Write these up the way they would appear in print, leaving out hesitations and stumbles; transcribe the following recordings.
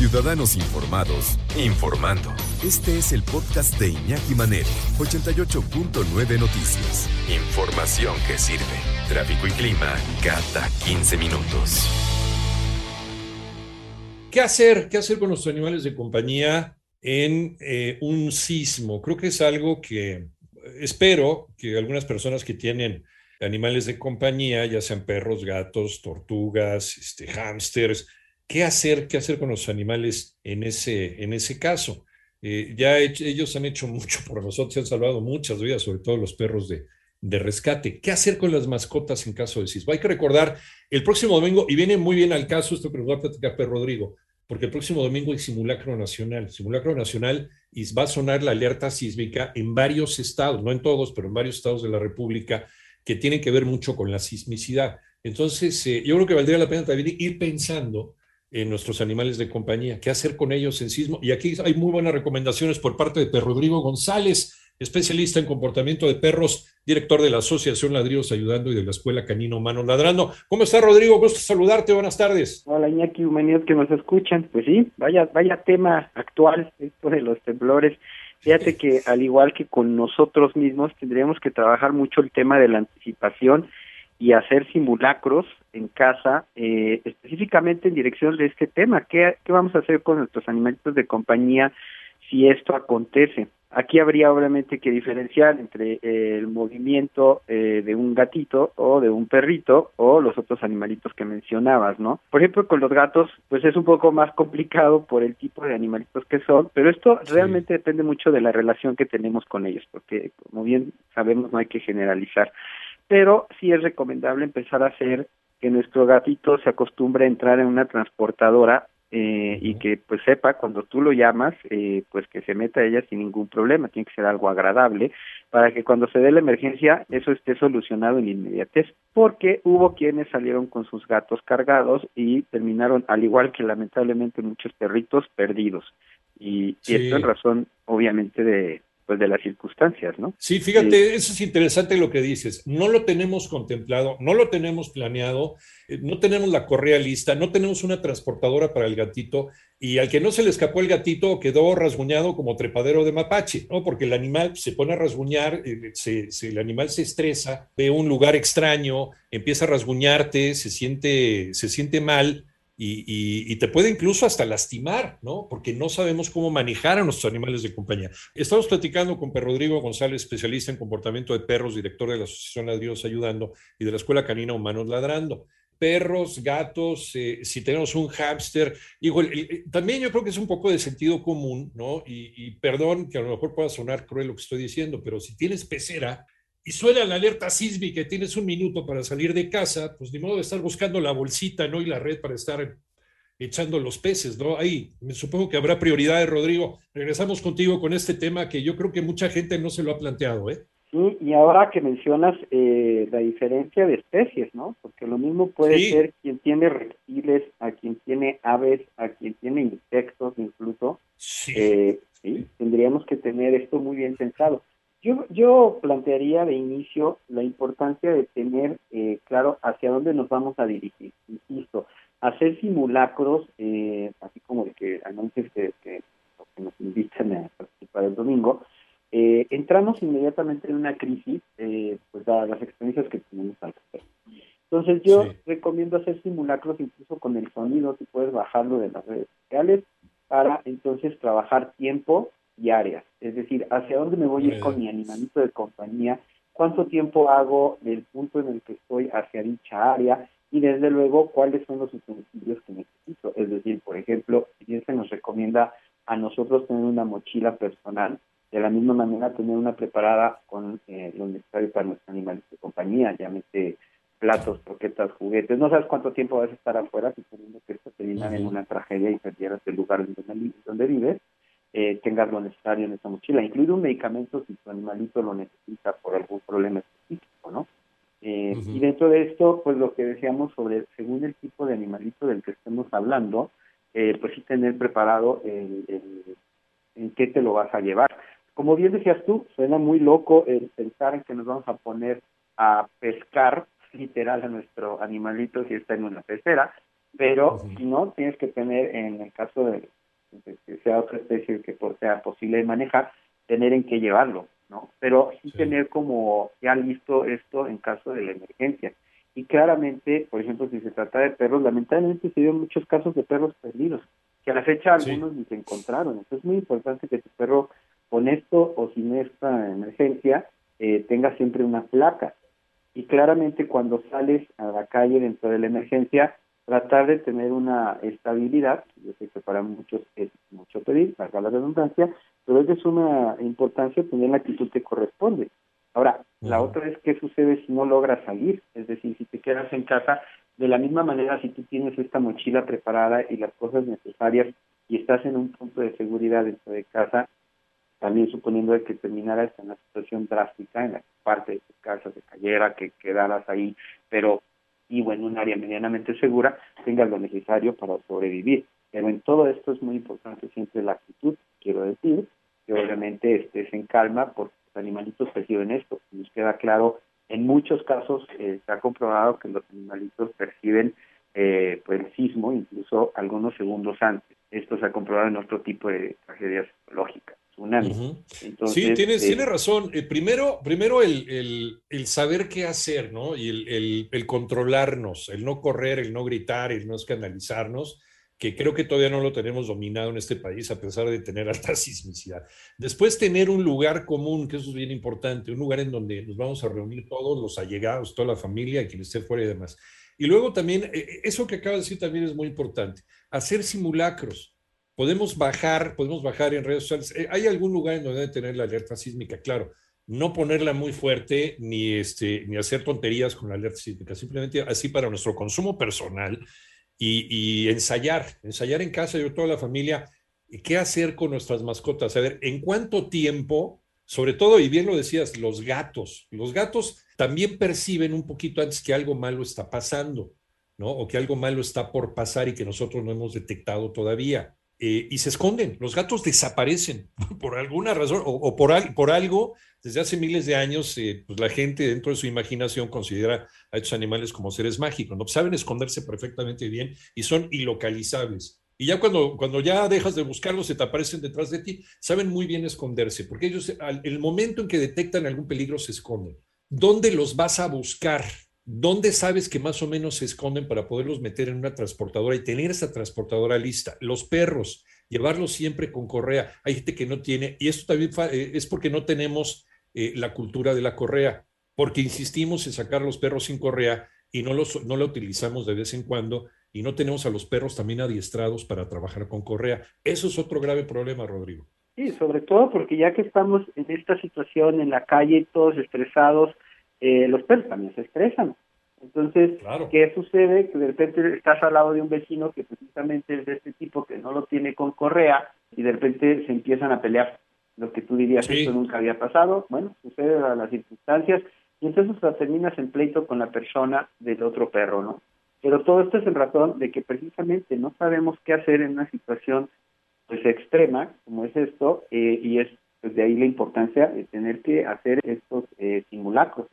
Ciudadanos informados, informando. Este es el podcast de Iñaki Manero, 88.9 Noticias. Información que sirve. Tráfico y clima cada 15 minutos. ¿Qué hacer? ¿Qué hacer con los animales de compañía en un sismo? Creo que es algo que espero que algunas personas que tienen animales de compañía, ya sean perros, gatos, tortugas, hámsters, ¿Qué hacer con los animales en ese caso? Ellos han hecho mucho por nosotros, han salvado muchas vidas, sobre todo los perros de rescate. ¿Qué hacer con las mascotas en caso de sismo? Hay que recordar, el próximo domingo, y viene muy bien al caso esto que nos va a platicar PerRodrigo, porque el próximo domingo hay simulacro nacional, y va a sonar la alerta sísmica en varios estados, no en todos, pero en varios estados de la República, que tienen que ver mucho con la sismicidad. Entonces, yo creo que valdría la pena también ir pensando en nuestros animales de compañía, qué hacer con ellos en sismo. Y aquí hay muy buenas recomendaciones por parte de Pedro Rodrigo González, especialista en comportamiento de perros, director de la Asociación Ladridos Ayudando y de la Escuela Canino Humano Ladrando. ¿Cómo está, Rodrigo? Gusto saludarte, buenas tardes. Hola, Iñaki, humanidad que nos escuchan. Pues sí, vaya tema actual, esto de los temblores. Fíjate que al igual que con nosotros mismos, tendríamos que trabajar mucho el tema de la anticipación y hacer simulacros en casa, específicamente en dirección de este tema. ¿Qué vamos a hacer con nuestros animalitos de compañía si esto acontece? Aquí habría obviamente que diferenciar entre el movimiento de un gatito o de un perrito o los otros animalitos que mencionabas, ¿no? Por ejemplo, con los gatos, pues es un poco más complicado por el tipo de animalitos que son, pero esto realmente depende mucho de la relación que tenemos con ellos, porque como bien sabemos no hay que generalizar. Pero sí es recomendable empezar a hacer que nuestro gatito se acostumbre a entrar en una transportadora y que pues sepa cuando tú lo llamas, pues que se meta ella sin ningún problema. Tiene que ser algo agradable para que cuando se dé la emergencia eso esté solucionado en inmediatez, porque hubo quienes salieron con sus gatos cargados y terminaron, al igual que lamentablemente muchos perritos, perdidos. Y esto en razón obviamente de las circunstancias, ¿no? Sí, fíjate, Eso es interesante lo que dices. No lo tenemos contemplado, no lo tenemos planeado, no tenemos la correa lista, no tenemos una transportadora para el gatito, y al que no se le escapó el gatito quedó rasguñado como trepadero de mapache, ¿no? Porque el animal se pone a rasguñar, el animal se estresa, ve un lugar extraño, empieza a rasguñarte, se siente mal, Y te puede incluso hasta lastimar, ¿no? Porque no sabemos cómo manejar a nuestros animales de compañía. Estamos platicando con PerRodrigo González, especialista en comportamiento de perros, director de la Asociación Ladridos Ayudando y de la Escuela Canina Humanos Ladrando. Perros, gatos, si tenemos un hámster, digo, también yo creo que es un poco de sentido común, ¿no? Y perdón que a lo mejor pueda sonar cruel lo que estoy diciendo, pero si tienes pecera y suena la alerta sísmica, tienes un minuto para salir de casa, pues ni modo de estar buscando la bolsita, ¿no? Y la red para estar echando los peces, ¿no? Ahí me supongo que habrá prioridades, Rodrigo. Regresamos contigo con este tema que yo creo que mucha gente no se lo ha planteado, ¿eh? Sí, y ahora que mencionas la diferencia de especies, ¿no? Porque lo mismo puede ser quien tiene reptiles, a quien tiene aves, a quien tiene insectos incluso. Sí. Tendríamos que tener esto muy bien pensado. Yo plantearía de inicio la importancia de tener claro hacia dónde nos vamos a dirigir. Insisto, hacer simulacros, así como el que anuncias que nos invitan a participar el domingo, entramos inmediatamente en una crisis, pues dadas las experiencias que tenemos al respecto. Entonces yo recomiendo hacer simulacros incluso con el sonido, si puedes bajarlo de las redes sociales, para entonces trabajar tiempo y áreas, es decir, hacia dónde me voy a ir con mi animalito de compañía, cuánto tiempo hago del punto en el que estoy hacia dicha área y desde luego cuáles son los utensilios que necesito, es decir, por ejemplo, si bien se nos recomienda a nosotros tener una mochila personal, de la misma manera tener una preparada con lo necesario para nuestros animales de compañía, llámese platos, croquetas, juguetes. No sabes cuánto tiempo vas a estar afuera, suponiendo que esto termina en una tragedia y perdieras el lugar donde vives. Tengas lo necesario en esa mochila, incluido un medicamento si tu animalito lo necesita por algún problema específico, ¿no? Y dentro de esto, pues lo que decíamos sobre, según el tipo de animalito del que estemos hablando, pues sí tener preparado el en qué te lo vas a llevar. Como bien decías tú, suena muy loco el pensar en que nos vamos a poner a pescar literal a nuestro animalito si está en una pecera, pero si no, tienes que tener, en el caso de que sea otra especie que sea posible de manejar, tener en qué llevarlo, ¿no? Pero sí tener como ya listo esto en caso de la emergencia. Y claramente, por ejemplo, si se trata de perros, lamentablemente se dio muchos casos de perros perdidos, que a la fecha algunos ni se encontraron. Entonces es muy importante que tu perro, con esto o sin esta emergencia, tenga siempre una placa. Y claramente cuando sales a la calle dentro de la emergencia, tratar de tener una estabilidad. Yo sé que para muchos es mucho pedir, para la redundancia, pero es de suma importancia tener la actitud que corresponde. Ahora, la otra es qué sucede si no logras salir, es decir, si te quedas en casa, de la misma manera si tú tienes esta mochila preparada y las cosas necesarias y estás en un punto de seguridad dentro de casa, también suponiendo que terminaras en una situación drástica, en la parte de tu casa se cayera, que quedaras ahí, pero vivo en un área medianamente segura, tengas lo necesario para sobrevivir. Pero en todo esto es muy importante siempre la actitud, quiero decir, que obviamente estés en calma porque los animalitos perciben esto. Nos queda claro, en muchos casos se ha comprobado que los animalitos perciben pues el sismo incluso algunos segundos antes. Esto se ha comprobado en otro tipo de tragedias psicológicas. Entonces, sí, tienes razón. Primero el saber qué hacer, ¿no? Y el controlarnos, el no correr, el no gritar, el no escandalizarnos, que creo que todavía no lo tenemos dominado en este país, a pesar de tener alta sismicidad. Después, tener un lugar común, que eso es bien importante, un lugar en donde nos vamos a reunir todos los allegados, toda la familia, quien esté fuera y demás. Y luego también, eso que acabas de decir también es muy importante, hacer simulacros. Podemos bajar en redes sociales. ¿Hay algún lugar en donde debe tener la alerta sísmica? Claro, no ponerla muy fuerte ni hacer tonterías con la alerta sísmica, simplemente así para nuestro consumo personal y ensayar en casa, yo toda la familia, qué hacer con nuestras mascotas, a ver, en cuánto tiempo, sobre todo, y bien lo decías, los gatos también perciben un poquito antes que algo malo está pasando, ¿no? O que algo malo está por pasar y que nosotros no hemos detectado todavía. Y se esconden, los gatos desaparecen por alguna razón o por algo. Desde hace miles de años pues la gente dentro de su imaginación considera a estos animales como seres mágicos, ¿no? Saben esconderse perfectamente bien y son ilocalizables. Y ya cuando ya dejas de buscarlos, se te aparecen detrás de ti, saben muy bien esconderse, porque ellos el momento en que detectan algún peligro se esconden. ¿Dónde los vas a buscar? ¿Dónde sabes que más o menos se esconden para poderlos meter en una transportadora y tener esa transportadora lista? Los perros, llevarlos siempre con correa. Hay gente que no tiene, y esto también es porque no tenemos la cultura de la correa, porque insistimos en sacar a los perros sin correa y no la utilizamos de vez en cuando, y no tenemos a los perros también adiestrados para trabajar con correa. Eso es otro grave problema, Rodrigo. Sí, sobre todo porque ya que estamos en esta situación en la calle, todos estresados, los perros también se estresan. Entonces, claro. ¿Qué sucede? Que de repente estás al lado de un vecino que precisamente es de este tipo, que no lo tiene con correa, y de repente se empiezan a pelear. Lo que tú dirías, esto nunca había pasado. Bueno, sucede a las circunstancias, y entonces terminas en pleito con la persona del otro perro, ¿no? Pero todo esto es en razón de que precisamente no sabemos qué hacer en una situación pues extrema, como es esto, y es pues de ahí la importancia de tener que hacer estos simulacros.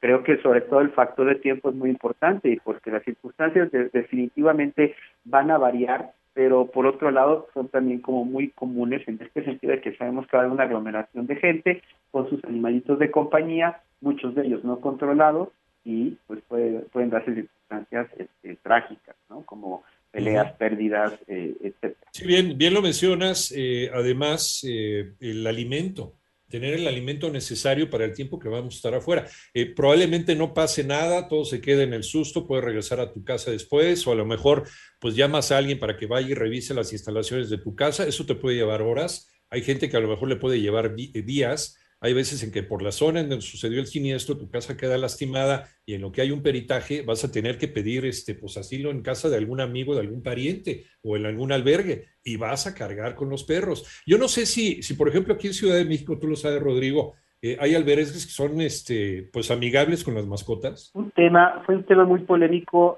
Creo que sobre todo el factor de tiempo es muy importante, porque las circunstancias definitivamente van a variar, pero por otro lado son también como muy comunes en este sentido de que sabemos que va a haber una aglomeración de gente con sus animalitos de compañía, muchos de ellos no controlados, y pues pueden darse circunstancias trágicas, ¿no? Como peleas, pérdidas, etc. Sí, bien lo mencionas. Además, el alimento, tener el alimento necesario para el tiempo que vamos a estar afuera. Probablemente no pase nada, todo se quede en el susto, puedes regresar a tu casa después, o a lo mejor pues llamas a alguien para que vaya y revise las instalaciones de tu casa. Eso te puede llevar horas. Hay gente que a lo mejor le puede llevar días, Hay veces en que por la zona en donde sucedió el siniestro tu casa queda lastimada y en lo que hay un peritaje vas a tener que pedir asilo en casa de algún amigo, de algún pariente o en algún albergue y vas a cargar con los perros. Yo no sé si por ejemplo aquí en Ciudad de México, tú lo sabes, Rodrigo, hay albergues que son pues amigables con las mascotas. Fue un tema muy polémico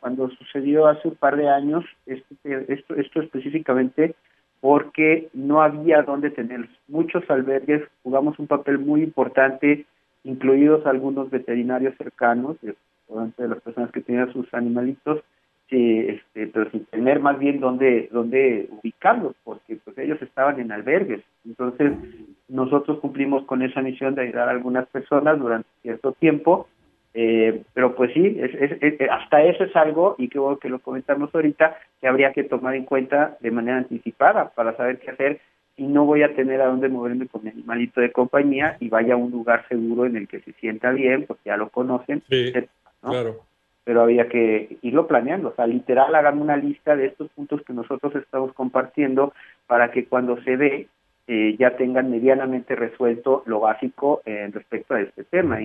cuando sucedió hace un par de años esto específicamente, porque no había dónde tenerlos. Muchos albergues jugamos un papel muy importante, incluidos algunos veterinarios cercanos, de las personas que tenían sus animalitos, pero sin tener más bien dónde ubicarlos, porque pues ellos estaban en albergues. Entonces nosotros cumplimos con esa misión de ayudar a algunas personas durante cierto tiempo, pero pues sí, hasta eso es algo, y creo que lo comentamos ahorita, que habría que tomar en cuenta de manera anticipada para saber qué hacer y no voy a tener a dónde moverme con mi animalito de compañía y vaya a un lugar seguro en el que se sienta bien, porque ya lo conocen, sí, etcétera, ¿no? Claro. Pero había que irlo planeando, o sea, literal, hagan una lista de estos puntos que nosotros estamos compartiendo para que cuando se dé, ya tengan medianamente resuelto lo básico respecto a este tema.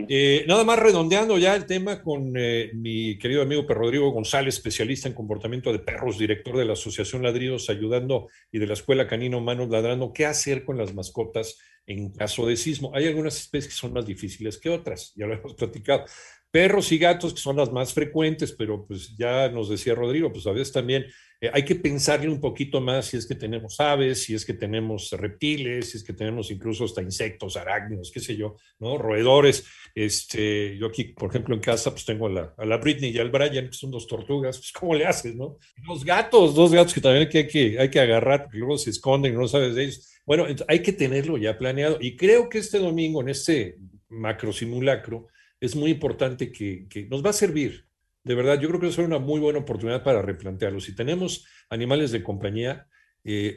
Nada más redondeando ya el tema con mi querido amigo PerRodrigo González, especialista en comportamiento de perros, director de la Asociación Ladridos Ayudando y de la Escuela Canino Humano Ladrando, ¿qué hacer con las mascotas en caso de sismo? Hay algunas especies que son más difíciles que otras, ya lo hemos platicado. Perros y gatos, que son las más frecuentes, pero pues ya nos decía Rodrigo, pues a veces también hay que pensarle un poquito más si es que tenemos aves, si es que tenemos reptiles, si es que tenemos incluso hasta insectos, arácnidos, qué sé yo, ¿no? Roedores. Yo aquí, por ejemplo, en casa, pues tengo a la Britney y al Brian, que son dos tortugas, pues ¿cómo le haces, no? Dos gatos que también hay que agarrar, porque luego se esconden, no sabes de ellos. Bueno, hay que tenerlo ya planeado. Y creo que este domingo, en este macro simulacro, es muy importante que nos va a servir. De verdad, yo creo que es una muy buena oportunidad para replantearlo. Si tenemos animales de compañía,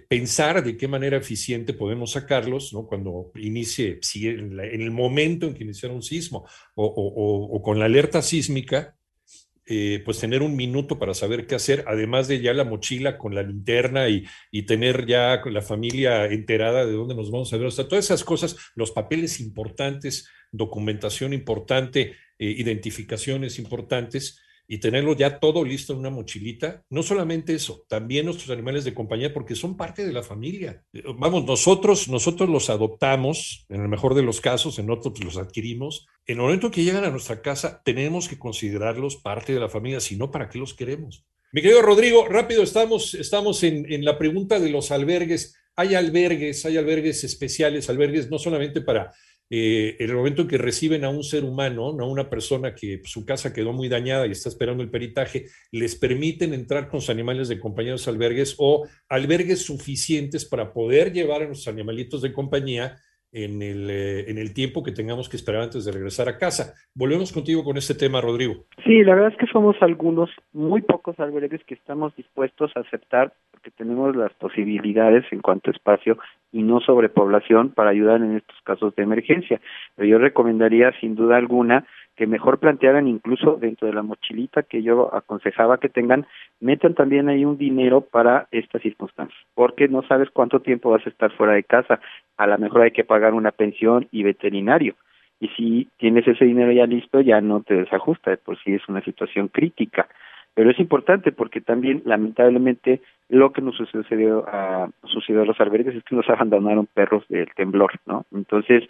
pensar de qué manera eficiente podemos sacarlos, ¿no? Cuando inicie, si en el momento en que iniciara un sismo o con la alerta sísmica, pues tener un minuto para saber qué hacer, además de ya la mochila con la linterna y tener ya la familia enterada de dónde nos vamos a ver. O sea, todas esas cosas, los papeles importantes, documentación importante, identificaciones importantes, y tenerlo ya todo listo en una mochilita. No solamente eso, también nuestros animales de compañía, porque son parte de la familia. Vamos, nosotros los adoptamos, en el mejor de los casos, en otros los adquirimos. En el momento que llegan a nuestra casa, tenemos que considerarlos parte de la familia, si no, ¿para qué los queremos? Mi querido Rodrigo, rápido, estamos en la pregunta de los albergues. Hay albergues especiales, albergues no solamente para el momento en que reciben a un ser humano, no a una persona que su casa quedó muy dañada y está esperando el peritaje, les permiten entrar con sus animales de compañía a los albergues, o albergues suficientes para poder llevar a nuestros animalitos de compañía en el tiempo que tengamos que esperar antes de regresar a casa. Volvemos contigo con este tema, Rodrigo. Sí, la verdad es que somos algunos, muy pocos albergues que estamos dispuestos a aceptar, porque tenemos las posibilidades en cuanto a espacio y no sobrepoblación para ayudar en estos casos de emergencia. Pero yo recomendaría, sin duda alguna, que mejor plantearan, incluso dentro de la mochilita que yo aconsejaba que tengan, metan también ahí un dinero para estas circunstancias, porque no sabes cuánto tiempo vas a estar fuera de casa. A lo mejor hay que pagar una pensión y veterinario, y si tienes ese dinero ya listo, ya no te desajusta, de por sí es una situación crítica. Pero es importante, porque también, lamentablemente, lo que nos sucedió a los albergues es que nos abandonaron perros del temblor, ¿no? Entonces,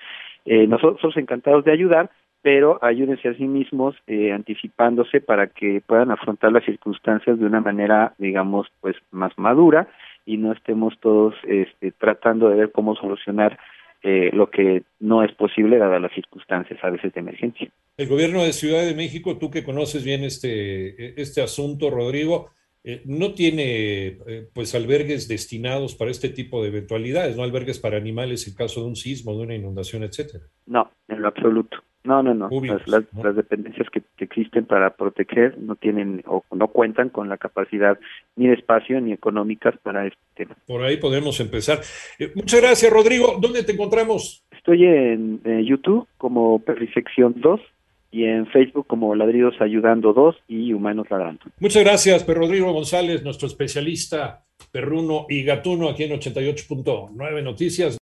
nosotros encantados de ayudar, pero ayúdense a sí mismos anticipándose para que puedan afrontar las circunstancias de una manera, digamos, pues más madura, y no estemos todos tratando de ver cómo solucionar lo que no es posible dadas las circunstancias a veces de emergencia. El gobierno de Ciudad de México, tú que conoces bien este asunto, Rodrigo, no tiene pues albergues destinados para este tipo de eventualidades, no albergues para animales en caso de un sismo, de una inundación, etcétera. No, en lo absoluto. No. Públicos, las dependencias que existen para proteger no tienen o no cuentan con la capacidad ni de espacio ni económicas para este tema. Por ahí podemos empezar. Muchas gracias, Rodrigo. ¿Dónde te encontramos? Estoy en YouTube como Perrifección 2 y en Facebook como Ladridos Ayudando 2 y Humanos Ladrando. Muchas gracias, PerRodrigo González, nuestro especialista perruno y gatuno aquí en 88.9 Noticias.